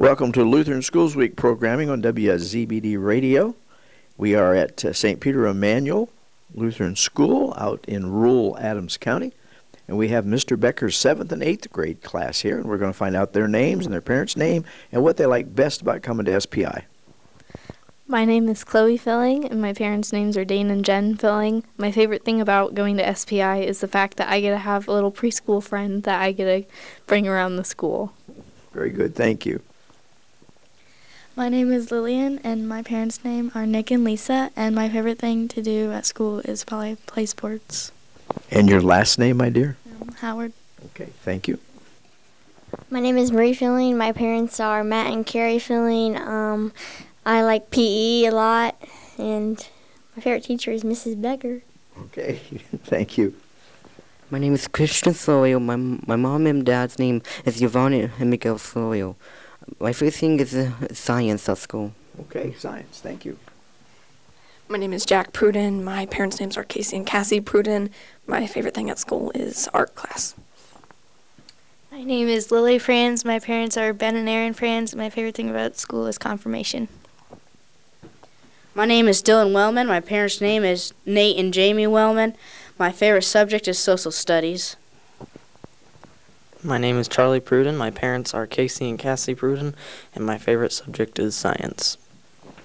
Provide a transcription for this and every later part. Welcome to Lutheran Schools Week programming on WSZBD Radio. We are at St. Peter Emanuel Lutheran School out in rural Adams County, and we have Mr. Becker's 7th and 8th grade class here, and we're going to find out their names and their parents' name and what they like best about coming to SPI. My name is Chloe Filling, and my parents' names are Dane and Jen Filling. My favorite thing about going to SPI is the fact that I get to have a little preschool friend that I get to bring around the school. Very good, thank you. My name is Lillian, and my parents' name are Nick and Lisa, and my favorite thing to do at school is probably play sports. And your last name, my dear? Howard. Okay, thank you. My name is Marie Filling. My parents are Matt and Carrie Filling. I like PE a lot, and my favorite teacher is Mrs. Becker. Okay, thank you. My name is Christian Sloyo. My mom and dad's name is Yvonne and Miguel Sloyo. My favorite thing is science at school. Okay, science, thank you. My name is Jack Pruden. My parents' names are Casey and Cassie Pruden. My favorite thing at school is art class. My name is Lily Franz. My parents are Ben and Aaron Franz. My favorite thing about school is confirmation. My name is Dylan Wellman. My parents' name is Nate and Jamie Wellman. My favorite subject is social studies. My name is Charlie Pruden. My parents are Casey and Cassie Pruden, and my favorite subject is science.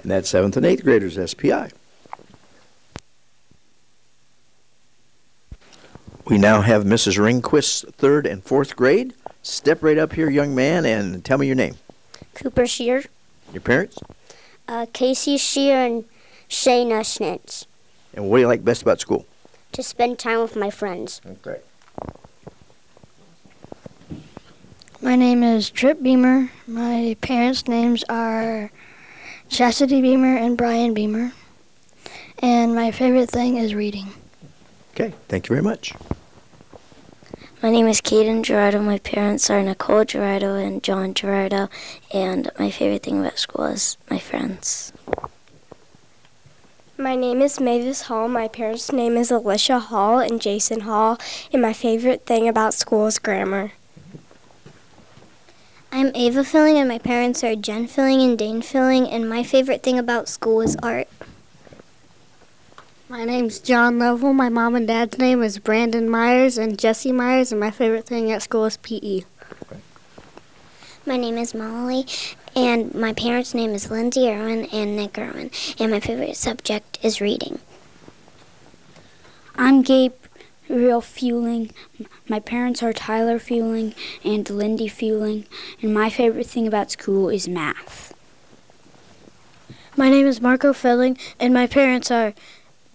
And that's 7th and 8th graders, SPI. We now have Mrs. Ringquist's 3rd and 4th grade. Step right up here, young man, and tell me your name. Cooper Shear. Your parents? Casey Shear and Shayna Schnitz. And what do you like best about school? To spend time with my friends. Okay. My name is Trip Beamer. My parents' names are Chastity Beamer and Brian Beamer. And my favorite thing is reading. Okay, thank you very much. My name is Caden Gerardo. My parents are Nicole Gerardo and John Gerardo. And my favorite thing about school is my friends. My name is Mavis Hall. My parents' name is Alicia Hall and Jason Hall. And my favorite thing about school is grammar. I'm Ava Filling, and my parents are Jen Filling and Dane Filling, and my favorite thing about school is art. My name's John Lovell. My mom and dad's name is Brandon Myers and Jesse Myers, and my favorite thing at school is PE. Okay. My name is Molly, and my parents' name is Lindsay Irwin and Nick Irwin, and my favorite subject is reading. I'm Gabriel Fueling. My parents are Tyler Fueling and Lindy Fueling, and my favorite thing about school is math. My name is Marco Filling, and my parents are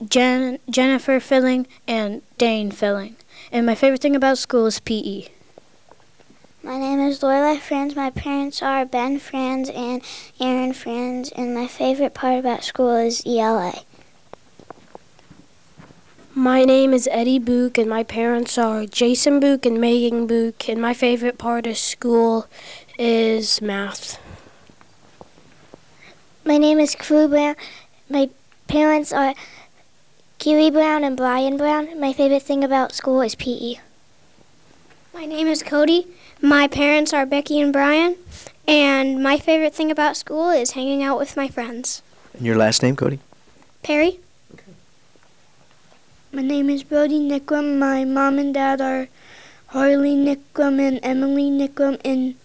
Jennifer Filling and Dane Filling, and my favorite thing about school is PE. My name is Lorelai Franz. My parents are Ben Franz and Aaron Franz, and my favorite part about school is ELA. My name is Eddie Book, and my parents are Jason Book and Megan Book, and my favorite part of school is math. My name is Crew Brown. My parents are Kiwi Brown and Brian Brown. My favorite thing about school is PE. My name is Cody. My parents are Becky and Brian, and my favorite thing about school is hanging out with my friends. And your last name, Cody? Perry. My name is Brody Nickram. My mom and dad are Harley Nickram and Emily Nickram, and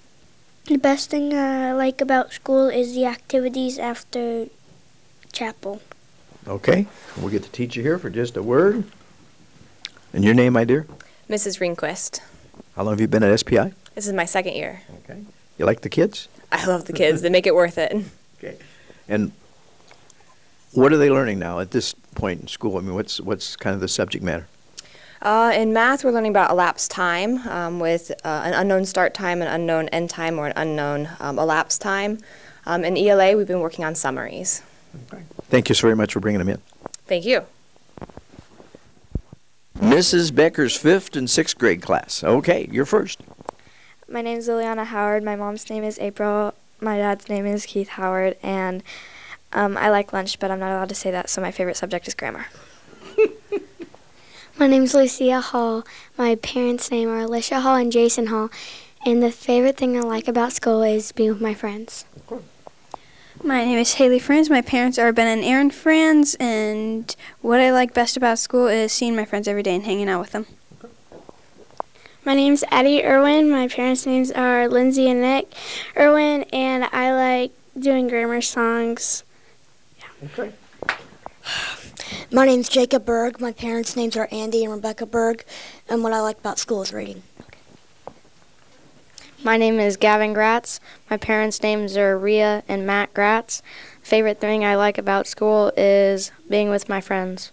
the best thing I like about school is the activities after chapel. Okay, we'll get the teacher here for just a word. And your name, my dear? Mrs. Ringquist. How long have you been at SPI? This is my 2nd year. Okay. You like the kids? I love the kids. They make it worth it. Okay. And what are they learning now at this point in school? I mean, what's kind of the subject matter? In math, we're learning about elapsed time with an unknown start time, an unknown end time, or an unknown elapsed time. In ELA, we've been working on summaries. Okay. Thank you so very much for bringing them in. Thank you. Mrs. Becker's 5th and 6th grade class. Okay, you're first. My name is Liliana Howard. My mom's name is April. My dad's name is Keith Howard, and I like lunch, but I'm not allowed to say that, so my favorite subject is grammar. My name's Lucia Hall. My parents' name are Alicia Hall and Jason Hall, And the favorite thing I like about school is being with my friends. Cool. My name is Haley Franz. My parents are Ben and Aaron Franz, and what I like best about school is seeing my friends every day and hanging out with them. Okay. My name's Addie Irwin. My parents' names are Lindsay and Nick Irwin, and I like doing grammar songs. Yeah. Okay. My name's Jacob Berg. My parents' names are Andy and Rebecca Berg, and what I like about school is reading. My name is Gavin Gratz. My parents' names are Rhea and Matt Gratz. Favorite thing I like about school is being with my friends.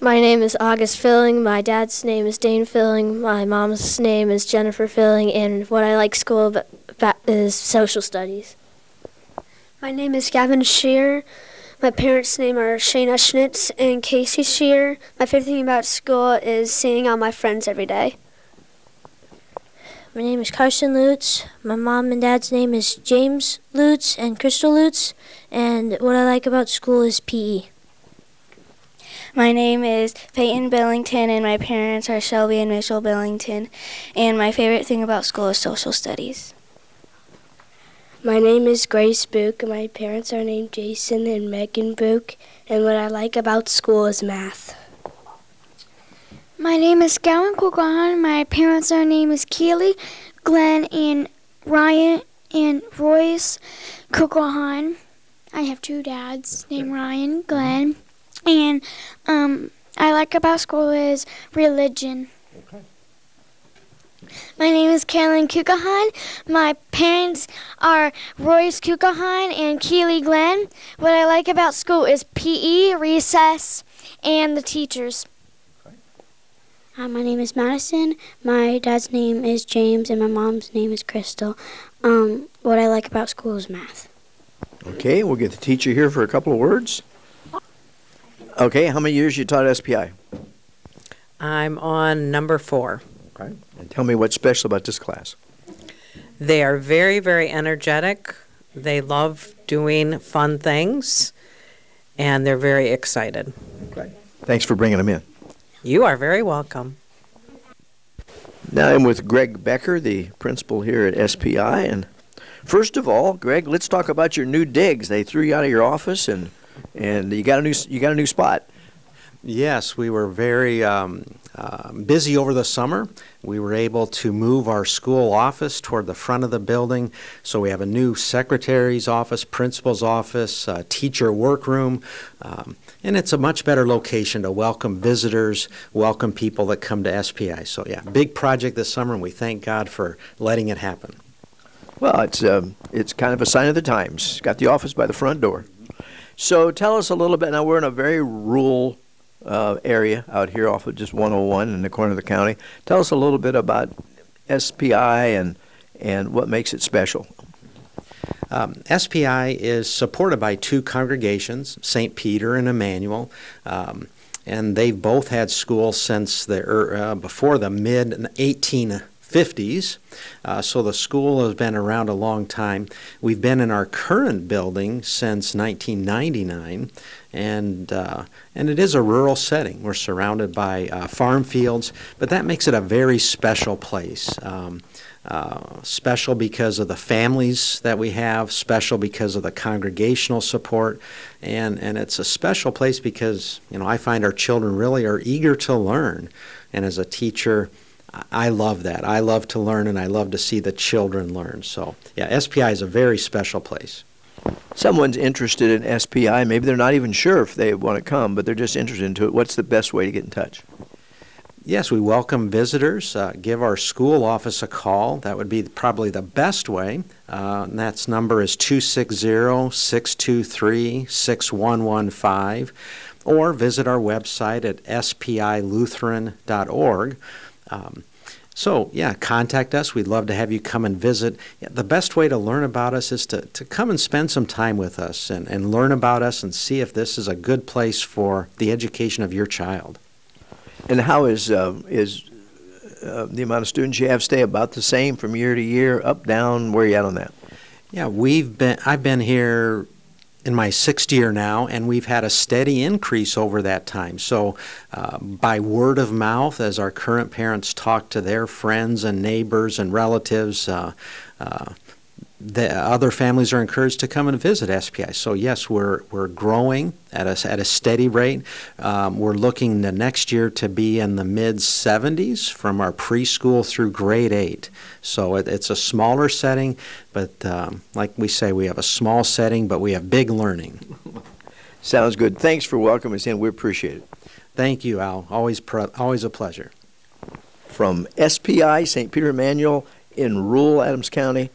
My name is August Filling. My dad's name is Dane Filling. My mom's name is Jennifer Filling. And what I like school is social studies. My name is Gavin Shear. My parents' names are Shayna Schnitz and Casey Shear. My favorite thing about school is seeing all my friends every day. My name is Carson Lutz. My mom and dad's name is James Lutz and Crystal Lutz. And what I like about school is PE. My name is Peyton Billington, and my parents are Shelby and Mitchell Billington. And my favorite thing about school is social studies. My name is Grace Book, and my parents are named Jason and Megan Book. And what I like about school is math. My name is Gowan Kulgahan. My parents' name is Keely, Glenn, and Ryan, and Royce Kulgahan. I have two dads named Ryan, Glenn. And I like about school is religion. Okay. My name is Carolyn Kulgahan. My parents are Royce Kulgahan and Keely Glenn. What I like about school is PE, recess, and the teachers. My name is Madison. My dad's name is James, and my mom's name is Crystal. What I like about school is math. Okay, we'll get the teacher here for a couple of words. Okay, how many years you taught SPI? I'm on number 4. Okay, and tell me what's special about this class. They are very, very energetic. They love doing fun things, and they're very excited. Okay, thanks for bringing them in. You are very welcome. Now I'm with Greg Becker, the principal here at SPI. And first of all, Greg, let's talk about your new digs. They threw you out of your office, and you got a new spot. Yes, we were very busy over the summer. We were able to move our school office toward the front of the building, so we have a new secretary's office, principal's office, teacher workroom, and it's a much better location to welcome visitors, welcome people that come to SPI. So yeah, big project this summer, and we thank God for letting it happen. Well, it's kind of a sign of the times. Got the office by the front door. So tell us a little bit. Now we're in a very rural area out here off of just 101 in the corner of the county. Tell us a little bit about SPI and what makes it special. SPI is supported by two congregations, St. Peter and Emmanuel, and they've both had school since before the mid-1850s, so the school has been around a long time. We've been in our current building since 1999, and it is a rural setting. We're surrounded by farm fields, but that makes it a very special place. Special because of the families that we have, special because of the congregational support, and it's a special place because, you know, I find our children really are eager to learn, and as a teacher, I love that. I love to learn, and I love to see the children learn. So, yeah, SPI is a very special place. Someone's interested in SPI. Maybe they're not even sure if they want to come, but they're just interested in it. What's the best way to get in touch? Yes, we welcome visitors. Give our school office a call. That would be probably the best way. And that number is 260-623-6115. Or visit our website at spilutheran.org. So, yeah, contact us. We'd love to have you come and visit. The best way to learn about us is to come and spend some time with us and learn about us and see if this is a good place for the education of your child. And how is the amount of students you have stay about the same from year to year, up, down? Where are you at on that? Yeah, I've been here in my sixth year now, and we've had a steady increase over that time. So by word of mouth, as our current parents talk to their friends and neighbors and relatives, the other families are encouraged to come and visit SPI. So yes, we're growing at a steady rate. We're looking the next year to be in the mid-70s from our preschool through grade 8. So it's a smaller setting, but like we say, we have a small setting, but we have big learning. Sounds good. Thanks for welcoming us in. We appreciate it. Thank you, Al. Always a pleasure. From SPI, St. Peter Emanuel in rural Adams County,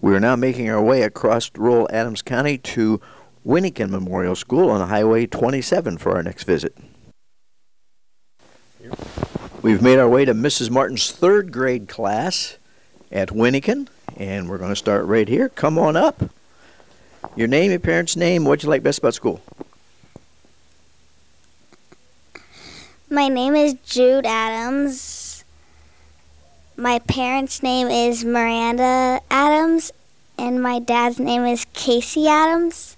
we are now making our way across rural Adams County to Wyneken Memorial School on Highway 27 for our next visit. We've made our way to Mrs. Martin's third grade class at Wyneken, and we're going to start right here. Come on up. Your name, your parents' name, what you like best about school? My name is Jude Adams. My parents' name is Miranda Adams, and my dad's name is Casey Adams.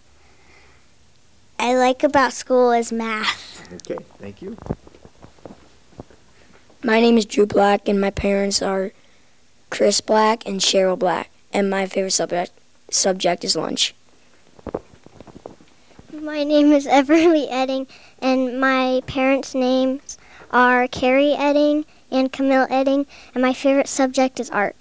I like about school is math. Okay, thank you. My name is Drew Black, and my parents are Chris Black and Cheryl Black, and my favorite subject is lunch. My name is Everly Edding, and my parents' names are Carrie Edding and Camille Edding, and my favorite subject is art.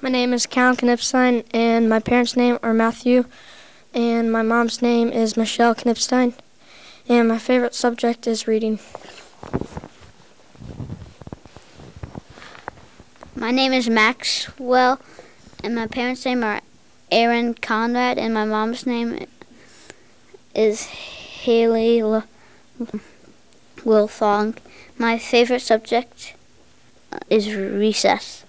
My name is Callan Knipstein, and my parents' name are Matthew, and my mom's name is Michelle Knipstein, and my favorite subject is reading. My name is Maxwell, and my parents' name are Aaron Conrad, and my mom's name is Haley Will Thong. My favorite subject is recess.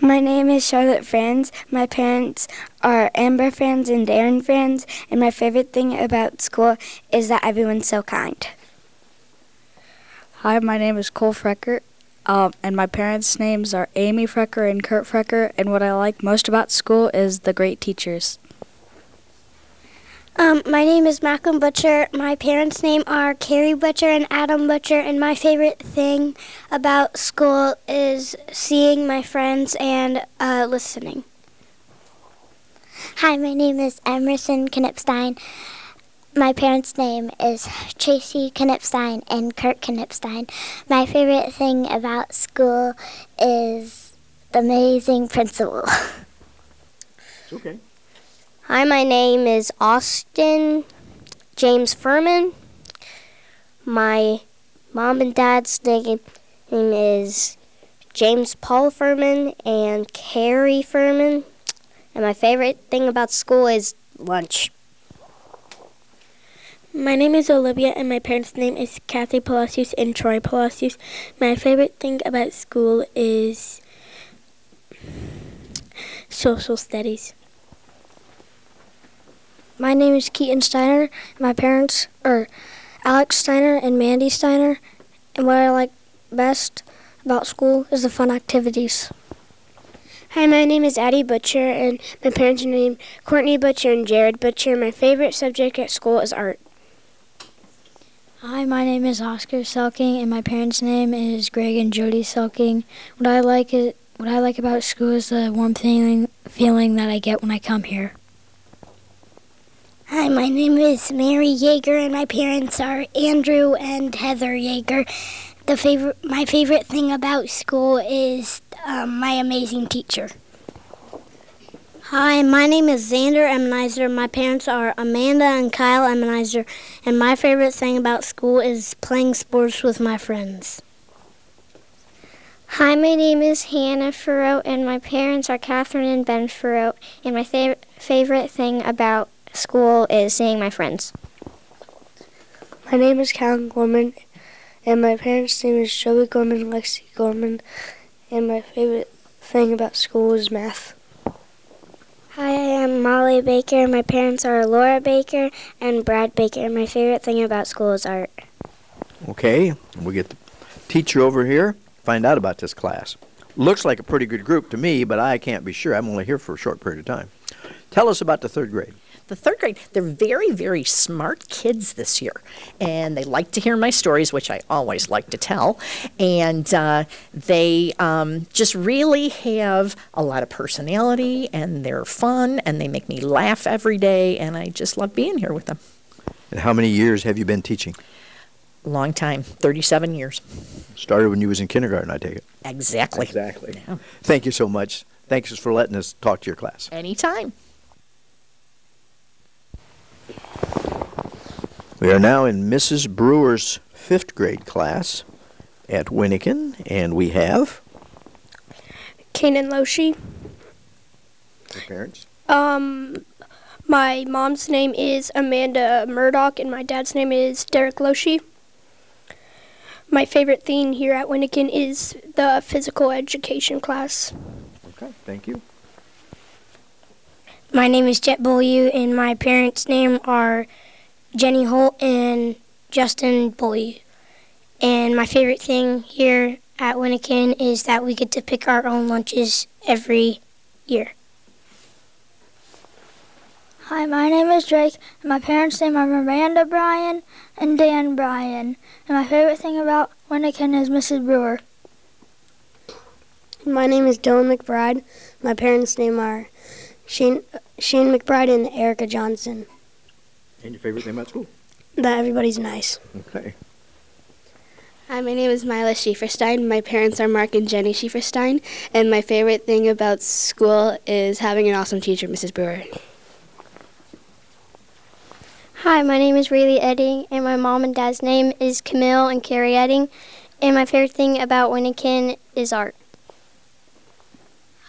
My name is Charlotte Franz. My parents are Amber Franz and Darren Franz, and my favorite thing about school is that everyone's so kind. Hi, my name is Cole Frecker, and my parents' names are Amy Frecker and Kurt Frecker, and what I like most about school is the great teachers. My name is Malcolm Butcher. My parents' name are Carrie Butcher and Adam Butcher, and my favorite thing about school is seeing my friends and listening. Hi, my name is Emerson Knipstein. My parents' name is Tracy Knipstein and Kurt Knipstein. My favorite thing about school is the amazing principal. It's okay. Hi, my name is Austin James Furman. My mom and dad's name is James Paul Furman and Carrie Furman. And my favorite thing about school is lunch. My name is Olivia, and my parents' name is Kathy Palacios and Troy Palacios. My favorite thing about school is social studies. My name is Keaton Steiner. My parents are Alex Steiner and Mandy Steiner. And what I like best about school is the fun activities. Hi, my name is Addie Butcher, and my parents are named Courtney Butcher and Jared Butcher. My favorite subject at school is art. Hi, my name is Oscar Selking, and my parents' name is Greg and Jody Selking. What I like about school is the warm feeling that I get when I come here. Hi, my name is Mary Yeager, and my parents are Andrew and Heather Yeager. My favorite thing about school is my amazing teacher. Hi, my name is Xander Emenizer. My parents are Amanda and Kyle Emenizer, and my favorite thing about school is playing sports with my friends. Hi, my name is Hannah Furrow, and my parents are Catherine and Ben Furrow, and my favorite thing about school is seeing my friends. My name is Callan Gorman, and my parents' name is Joey Gorman and Lexi Gorman, and my favorite thing about school is math. Hi, I am Molly Baker. My parents are Laura Baker and Brad Baker. My favorite thing about school is art. Okay, we'll get the teacher over here, find out about this class. Looks like a pretty good group to me, but I can't be sure. I'm only here for a short period of time. Tell us about the third grade. The third grade, they're very, very smart kids this year, and they like to hear my stories, which I always like to tell, and they just really have a lot of personality, and they're fun, and they make me laugh every day, and I just love being here with them. And how many years have you been teaching? Long time, 37 years. Started when you was in kindergarten, I take it. Exactly. Exactly. Yeah. Thank you so much. Thanks for letting us talk to your class. Anytime. We are now in Mrs. Brewer's fifth grade class at Wyneken, and we have Kanan Loshi. Your parents? My mom's name is Amanda Murdoch, and my dad's name is Derek Loshi. My favorite thing here at Wyneken is the physical education class. Okay, thank you. My name is Jet Beaulieu, and my parents' name are Jenny Holt and Justin Bully. And my favorite thing here at Wyneken is that we get to pick our own lunches every year. Hi, my name is Drake, and my parents' name are Miranda Bryan and Dan Bryan. And my favorite thing about Wyneken is Mrs. Brewer. My name is Dylan McBride. My parents' name are Shane McBride and Erica Johnson. And your favorite thing about school? That everybody's nice. Okay. Hi, my name is Myla Schieferstein. My parents are Mark and Jenny Schieferstein. And my favorite thing about school is having an awesome teacher, Mrs. Brewer. Hi, my name is Riley Edding, and my mom and dad's name is Camille and Carrie Edding. And my favorite thing about Wyneken is art.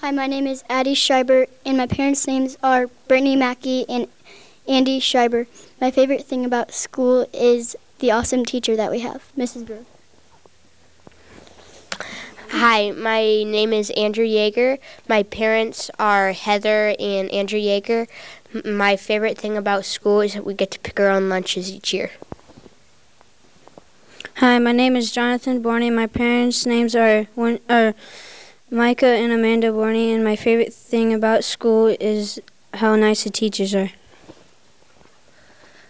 Hi, my name is Addie Schreiber, and my parents' names are Brittany Mackey and Andy Schreiber. My favorite thing about school is the awesome teacher that we have, Mrs. Brewer. Hi, my name is Andrew Yeager. My parents are Heather and Andrew Yeager. My favorite thing about school is that we get to pick our own lunches each year. Hi, my name is Jonathan Borney. My parents' names are Micah and Amanda Borney, and my favorite thing about school is how nice the teachers are.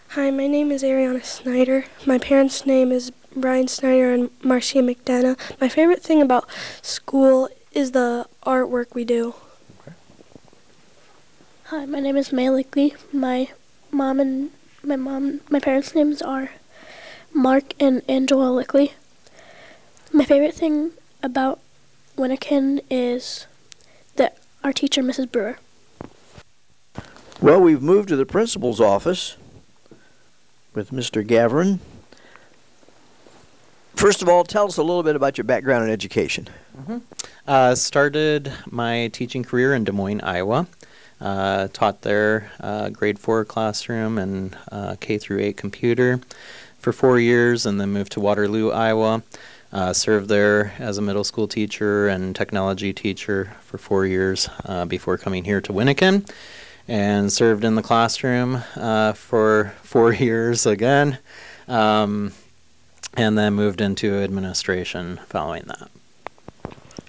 Hi, my name is Ariana Snyder. My parents' name is Brian Snyder and Marcia McDonough. My favorite thing about school is the artwork we do. Okay. Hi, my name is May Lickley. My parents' names are Mark and Angela Lickley. My favorite thing about Wyneken is our teacher, Mrs. Brewer. Well, we've moved to the principal's office with Mr. Gavrin. First of all, tell us a little bit about your background in education. Mm-hmm. Started my teaching career in Des Moines, Iowa. Taught there grade 4 classroom and K through 8 computer for 4 years, and then moved to Waterloo, Iowa. Served there as a middle school teacher and technology teacher for 4 years before coming here to Wyneken. And served in the classroom for 4 years again, and then moved into administration following that.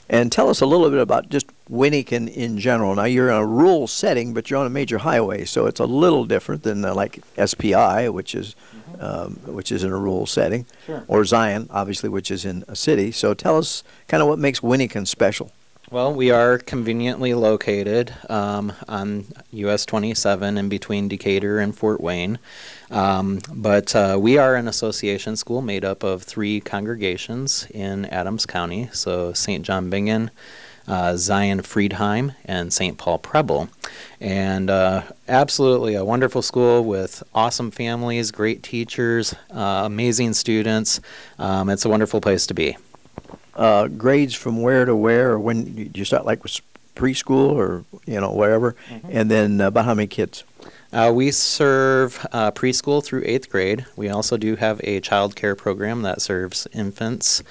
And tell us a little bit about just Wyneken in general. Now, you're in a rural setting, but you're on a major highway, so it's a little different than like SPI, which is in a rural setting, sure, or Zion, obviously, which is in a city. So tell us kind of what makes Wyneken special. Well, we are conveniently located on US 27 in between Decatur and Fort Wayne, but we are an association school made up of 3 congregations in Adams County, so St. John Bingen, Zion Friedheim, and St. Paul Preble. And absolutely a wonderful school with awesome families, great teachers, amazing students. It's a wonderful place to be. Grades from where to where, or when do you start, like with preschool or wherever, mm-hmm. And then about how many kids? We serve preschool through 8th grade. We also do have a child care program that serves infants,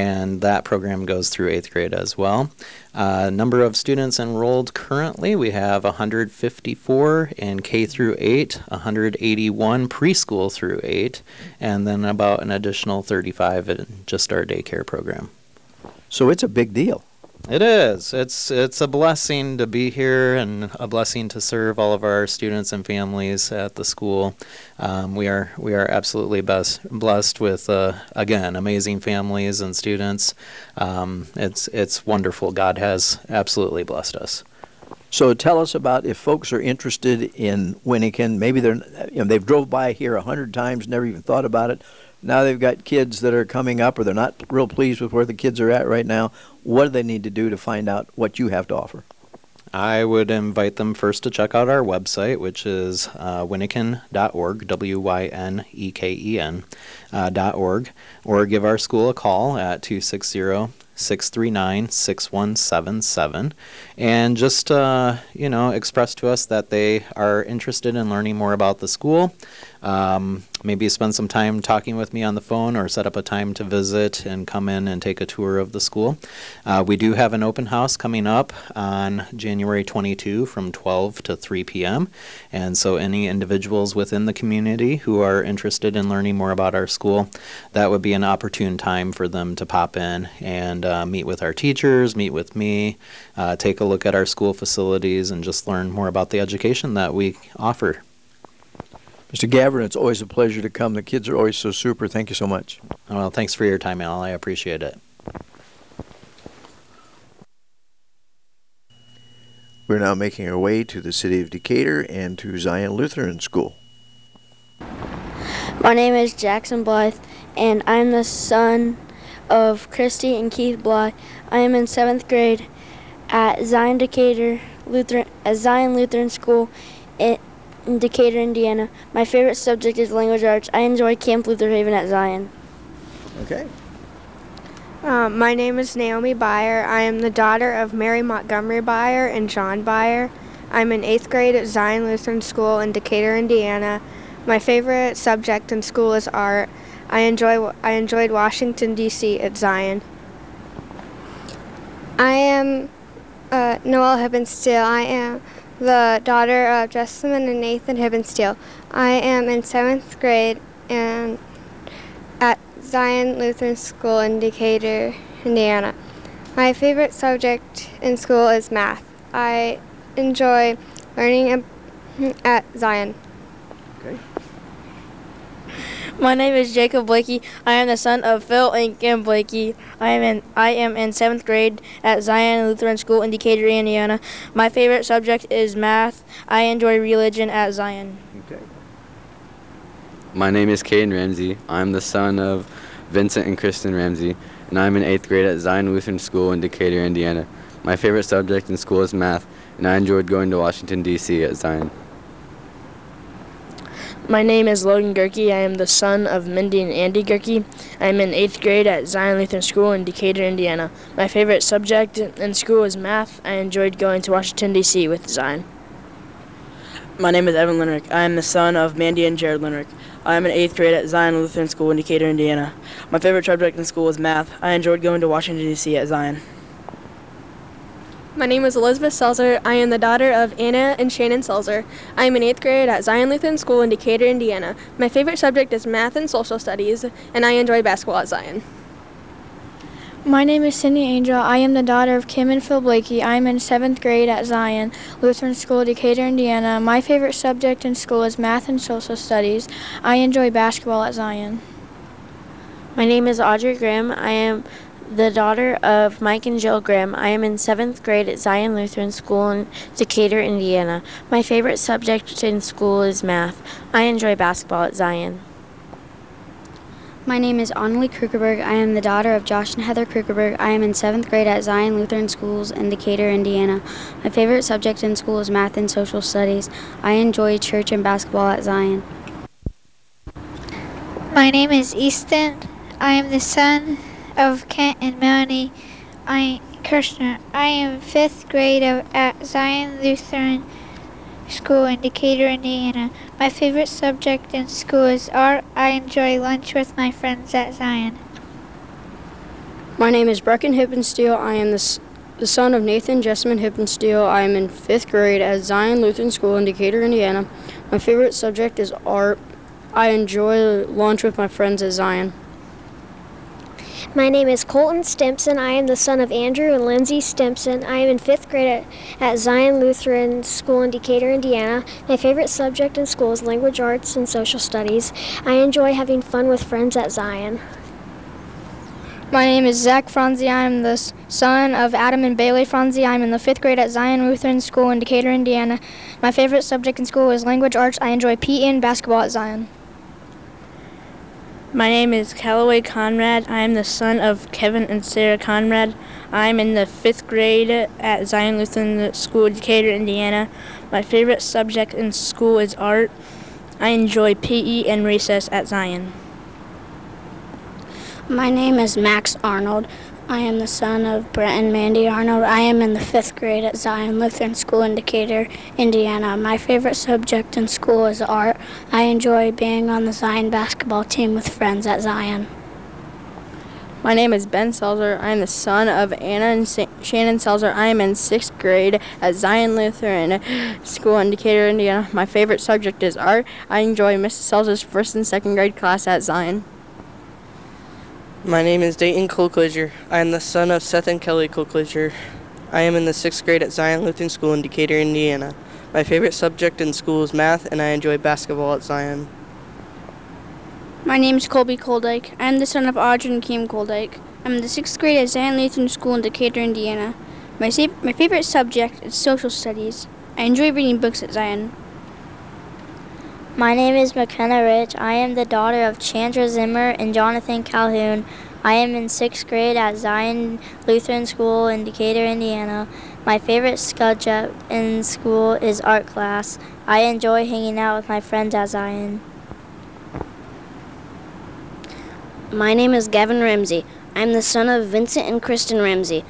and that program goes through 8th grade as well. Number of students enrolled currently, we have 154 in K through 8, 181 preschool through 8, and then about an additional 35 in just our daycare program. So it's a big deal. It is. It's a blessing to be here and a blessing to serve all of our students and families at the school. We are absolutely blessed with again amazing families and students. It's wonderful. God has absolutely blessed us. So tell us about, if folks are interested in Wyneken, maybe they've drove by here 100 times, never even thought about it. Now they've got kids that are coming up, or they're not real pleased with where the kids are at right now. What do they need to do to find out what you have to offer? I would invite them first to check out our website, which is wyneken.org, WYNEKEN.org, or give our school a call at 260-639-6177, and just express to us that they are interested in learning more about the school. Maybe spend some time talking with me on the phone, or set up a time to visit and come in and take a tour of the school. We do have an open house coming up on January 22 from 12 to 3 p.m. And so any individuals within the community who are interested in learning more about our school, that would be an opportune time for them to pop in and meet with our teachers, meet with me, take a look at our school facilities, and just learn more about the education that we offer. Mr. Gavin, it's always a pleasure to come. The kids are always so super. Thank you so much. Well, thanks for your time, Al. I appreciate it. We're now making our way to the city of Decatur and to Zion Lutheran School. My name is Jackson Blythe, and I'm the son of Christy and Keith Blythe. I am in 7th grade at Zion Decatur Lutheran School in Decatur, Indiana. My favorite subject is language arts. I enjoy Camp Luther Haven at Zion. Okay. My name is Naomi Byer. I am the daughter of Mary Montgomery Byer and John Byer. I'm in 8th grade at Zion Lutheran School in Decatur, Indiana. My favorite subject in school is art. I enjoyed Washington, D.C. at Zion. I am Noelle Hibbensteel. I am the daughter of Jessamine and Nathan Hibbensteel. I am in 7th grade and at Zion Lutheran School in Decatur, Indiana. My favorite subject in school is math. I enjoy learning at Zion. Okay. My name is Jacob Blakey. I am the son of Phil and Kim Blakey. I am in 7th grade at Zion Lutheran School in Decatur, Indiana. My favorite subject is math. I enjoy religion at Zion. Okay. My name is Caden Ramsey. I'm the son of Vincent and Kristen Ramsey, and I'm in 8th grade at Zion Lutheran School in Decatur, Indiana. My favorite subject in school is math, and I enjoyed going to Washington, D.C. at Zion. My name is Logan Gerke. I am the son of Mindy and Andy Gerke. I am in 8th grade at Zion Lutheran School in Decatur, Indiana. My favorite subject in school is math. I enjoyed going to Washington, D.C. with Zion. My name is Evan Lenrick. I am the son of Mandy and Jared Lenrick. I am in 8th grade at Zion Lutheran School in Decatur, Indiana. My favorite subject in school is math. I enjoyed going to Washington, D.C. at Zion. My name is Elizabeth Selzer. I am the daughter of Anna and Shannon Selzer. I am in 8th grade at Zion Lutheran School in Decatur, Indiana. My favorite subject is math and social studies, and I enjoy basketball at Zion. My name is Cindy Angel. I am the daughter of Kim and Phil Blakey. I am in 7th grade at Zion Lutheran School, Decatur, Indiana. My favorite subject in school is math and social studies. I enjoy basketball at Zion. My name is Audrey Graham. I am the daughter of Mike and Jill Graham. I am in 7th grade at Zion Lutheran School in Decatur, Indiana. My favorite subject in school is math. I enjoy basketball at Zion. My name is Annalie Krugerberg. I am the daughter of Josh and Heather Krugerberg. I am in 7th grade at Zion Lutheran Schools in Decatur, Indiana. My favorite subject in school is math and social studies. I enjoy church and basketball at Zion. My name is Easton. I am the son of Kent and Melanie Kirshner. I am in 5th grade at Zion Lutheran School in Decatur, Indiana. My favorite subject in school is art. I enjoy lunch with my friends at Zion. My name is Brecken Hippensteel. I am the son of Nathan Jessamine Hippensteel. I am in 5th grade at Zion Lutheran School in Decatur, Indiana. My favorite subject is art. I enjoy lunch with my friends at Zion. My name is Colton Stimson. I am the son of Andrew and Lindsay Stimson. I am in 5th grade at Zion Lutheran School in Decatur, Indiana. My favorite subject in school is language arts and social studies. I enjoy having fun with friends at Zion. My name is Zach Franzi. I am the son of Adam and Bailey Franzi. I am in the 5th grade at Zion Lutheran School in Decatur, Indiana. My favorite subject in school is language arts. I enjoy PE and basketball at Zion. My name is Callaway Conrad. I am the son of Kevin and Sarah Conrad. I am in the 5th grade at Zion Lutheran School in Decatur, Indiana. My favorite subject in school is art. I enjoy PE and recess at Zion. My name is Max Arnold. I am the son of Brett and Mandy Arnold. I am in the 5th grade at Zion Lutheran School in Decatur, Indiana. My favorite subject in school is art. I enjoy being on the Zion basketball team with friends at Zion. My name is Ben Selzer. I am the son of Anna and Shannon Selzer. I am in 6th grade at Zion Lutheran School in Decatur, Indiana. My favorite subject is art. I enjoy Mrs. Selzer's 1st and 2nd grade class at Zion. My name is Dayton Colclager. I am the son of Seth and Kelly Colclager. I am in the 6th grade at Zion Lutheran School in Decatur, Indiana. My favorite subject in school is math, and I enjoy basketball at Zion. My name is Colby Koldyke. I am the son of Audrey and Kim Koldyke. I'm in the 6th grade at Zion Lutheran School in Decatur, Indiana. My favorite subject is social studies. I enjoy reading books at Zion. My name is McKenna Rich. I am the daughter of Chandra Zimmer and Jonathan Calhoun. I am in 6th grade at Zion Lutheran School in Decatur, Indiana. My favorite subject in school is art class. I enjoy hanging out with my friends at Zion. My name is Gavin Ramsey. I am the son of Vincent and Kristen Ramsey.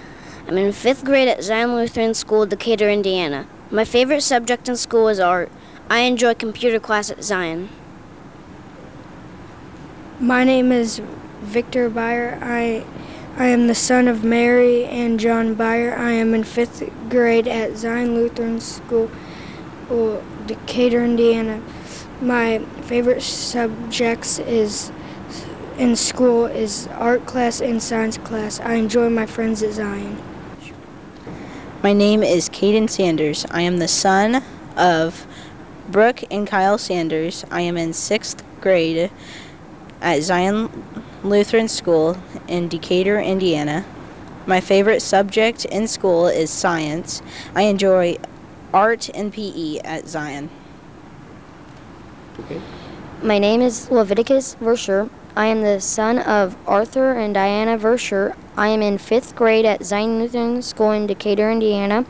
I'm in 5th grade at Zion Lutheran School, Decatur, Indiana. My favorite subject in school is art. I enjoy computer class at Zion. My name is Victor Byer. I am the son of Mary and John Byer. I am in 5th grade at Zion Lutheran School, Decatur, Indiana. My favorite subjects in school is art class and science class. I enjoy my friends at Zion. My name is Caden Sanders. I am the son of Brooke and Kyle Sanders. I am in 6th grade at Zion Lutheran School in Decatur, Indiana. My favorite subject in school is science. I enjoy art and PE at Zion. Okay. My name is Leviticus Versher. I am the son of Arthur and Diana Versher. I am in 5th grade at Zion Lutheran School in Decatur, Indiana.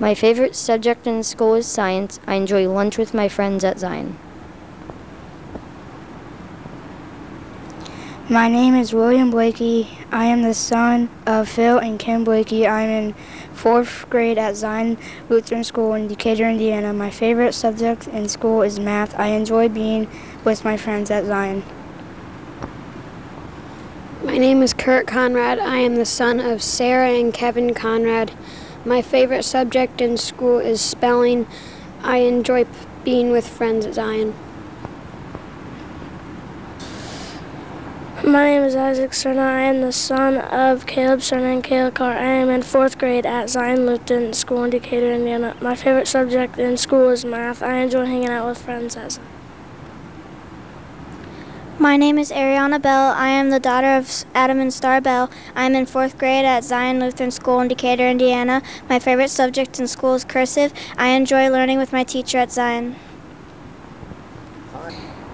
My favorite subject in school is science. I enjoy lunch with my friends at Zion. My name is William Blakey. I am the son of Phil and Kim Blakey. I am in 4th grade at Zion Lutheran School in Decatur, Indiana. My favorite subject in school is math. I enjoy being with my friends at Zion. My name is Kurt Conrad. I am the son of Sarah and Kevin Conrad. My favorite subject in school is spelling. I enjoy being with friends at Zion. My name is Isaac Serna. I am the son of Caleb Serna and Kayla Carr. I am in 4th grade at Zion Lutheran School in Decatur, Indiana. My favorite subject in school is math. I enjoy hanging out with friends at Zion. My name is Ariana Bell. I am the daughter of Adam and Star Bell. I am in 4th grade at Zion Lutheran School in Decatur, Indiana. My favorite subject in school is cursive. I enjoy learning with my teacher at Zion.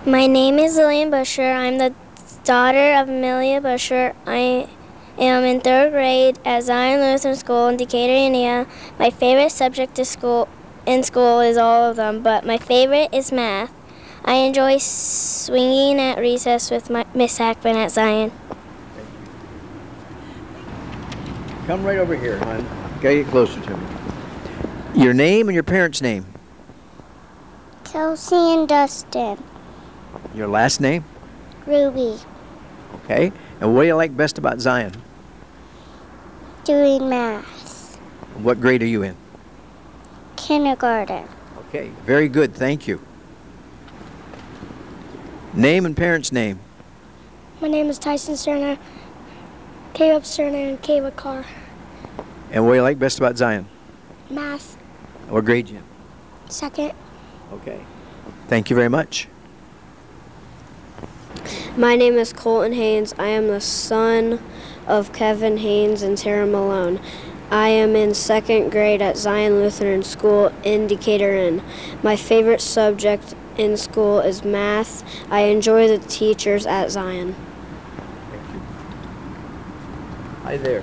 My name is Lillian Busher. I am the daughter of Amelia Busher. I am in 3rd grade at Zion Lutheran School in Decatur, Indiana. My favorite subject in school is all of them, but my favorite is math. I enjoy swinging at recess with Miss Hackman at Zion. Come right over here, hon. Get closer to me. Your name and your parents' name? Kelsey and Dustin. Your last name? Ruby. Okay. And what do you like best about Zion? Doing math. What grade are you in? Kindergarten. Okay. Very good. Thank you. Name and parents' name. My name is Tyson Serna. Came up surname and came a car. And what do you like best about Zion? Math. What grade you in? Second. Okay. Thank you very much. My name is Colton Haynes. I am the son of Kevin Haynes and Sarah Malone. I am in second grade at Zion Lutheran School in Decatur, Indiana. My favorite subject in school is math. I enjoy the teachers at Zion. Thank you. Hi there.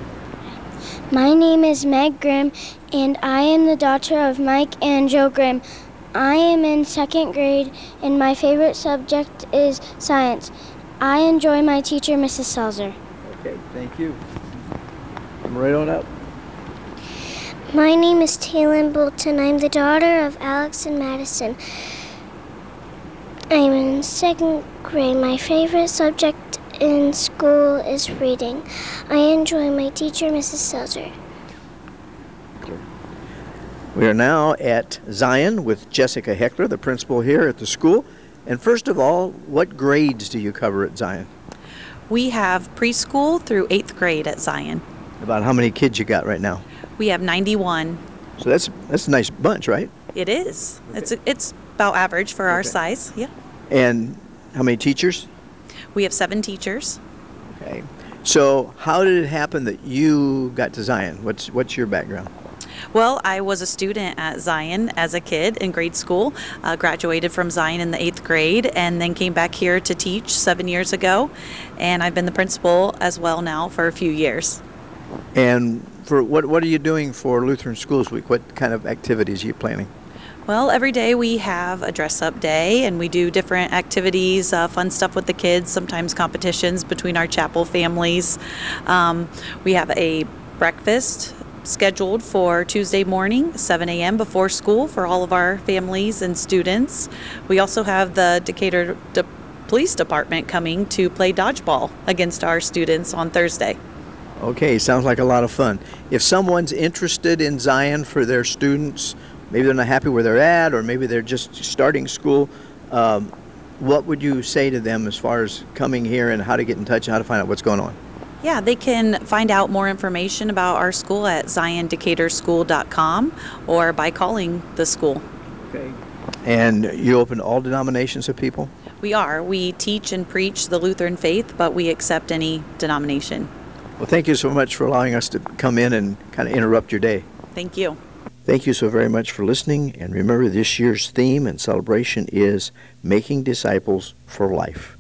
My name is Meg Grimm, and I am the daughter of Mike and Joe Grimm. I am in second grade, and my favorite subject is science. I enjoy my teacher, Mrs. Selzer. Okay, thank you. Come right on up. My name is Taylin Bolton. I'm the daughter of Alex and Madison. I'm in second grade. My favorite subject in school is reading. I enjoy my teacher, Mrs. Selzer. We are now at Zion with Jessica Heckler, the principal here at the school. And first of all, what grades do you cover at Zion? We have preschool through 8th grade at Zion. About how many kids you got right now? We have 91. So that's a nice bunch, right? It is. Okay. It's about average for our size. Yeah. And how many teachers? We have 7 teachers. Okay. So how did it happen that you got to Zion? What's your background? Well, I was a student at Zion as a kid in grade school, graduated from Zion in the 8th grade, and then came back here to teach 7 years ago, and I've been the principal as well now for a few years. And for what are you doing for Lutheran Schools Week? What kind of activities are you planning? Well, every day we have a dress-up day, and we do different activities, fun stuff with the kids, sometimes competitions between our chapel families. We have a breakfast scheduled for Tuesday morning, 7 a.m. before school for all of our families and students. We also have the Decatur Police Department coming to play dodgeball against our students on Thursday. Okay, sounds like a lot of fun. If someone's interested in Zion for their students, maybe they're not happy where they're at, or maybe they're just starting school, what would you say to them as far as coming here and how to get in touch and how to find out what's going on? Yeah, they can find out more information about our school at ziondecaturschool.com or by calling the school. Okay. And you open to all denominations of people? We are. We teach and preach the Lutheran faith, but we accept any denomination. Well, thank you so much for allowing us to come in and kind of interrupt your day. Thank you. Thank you so very much for listening. And remember, this year's theme and celebration is Making Disciples for Life.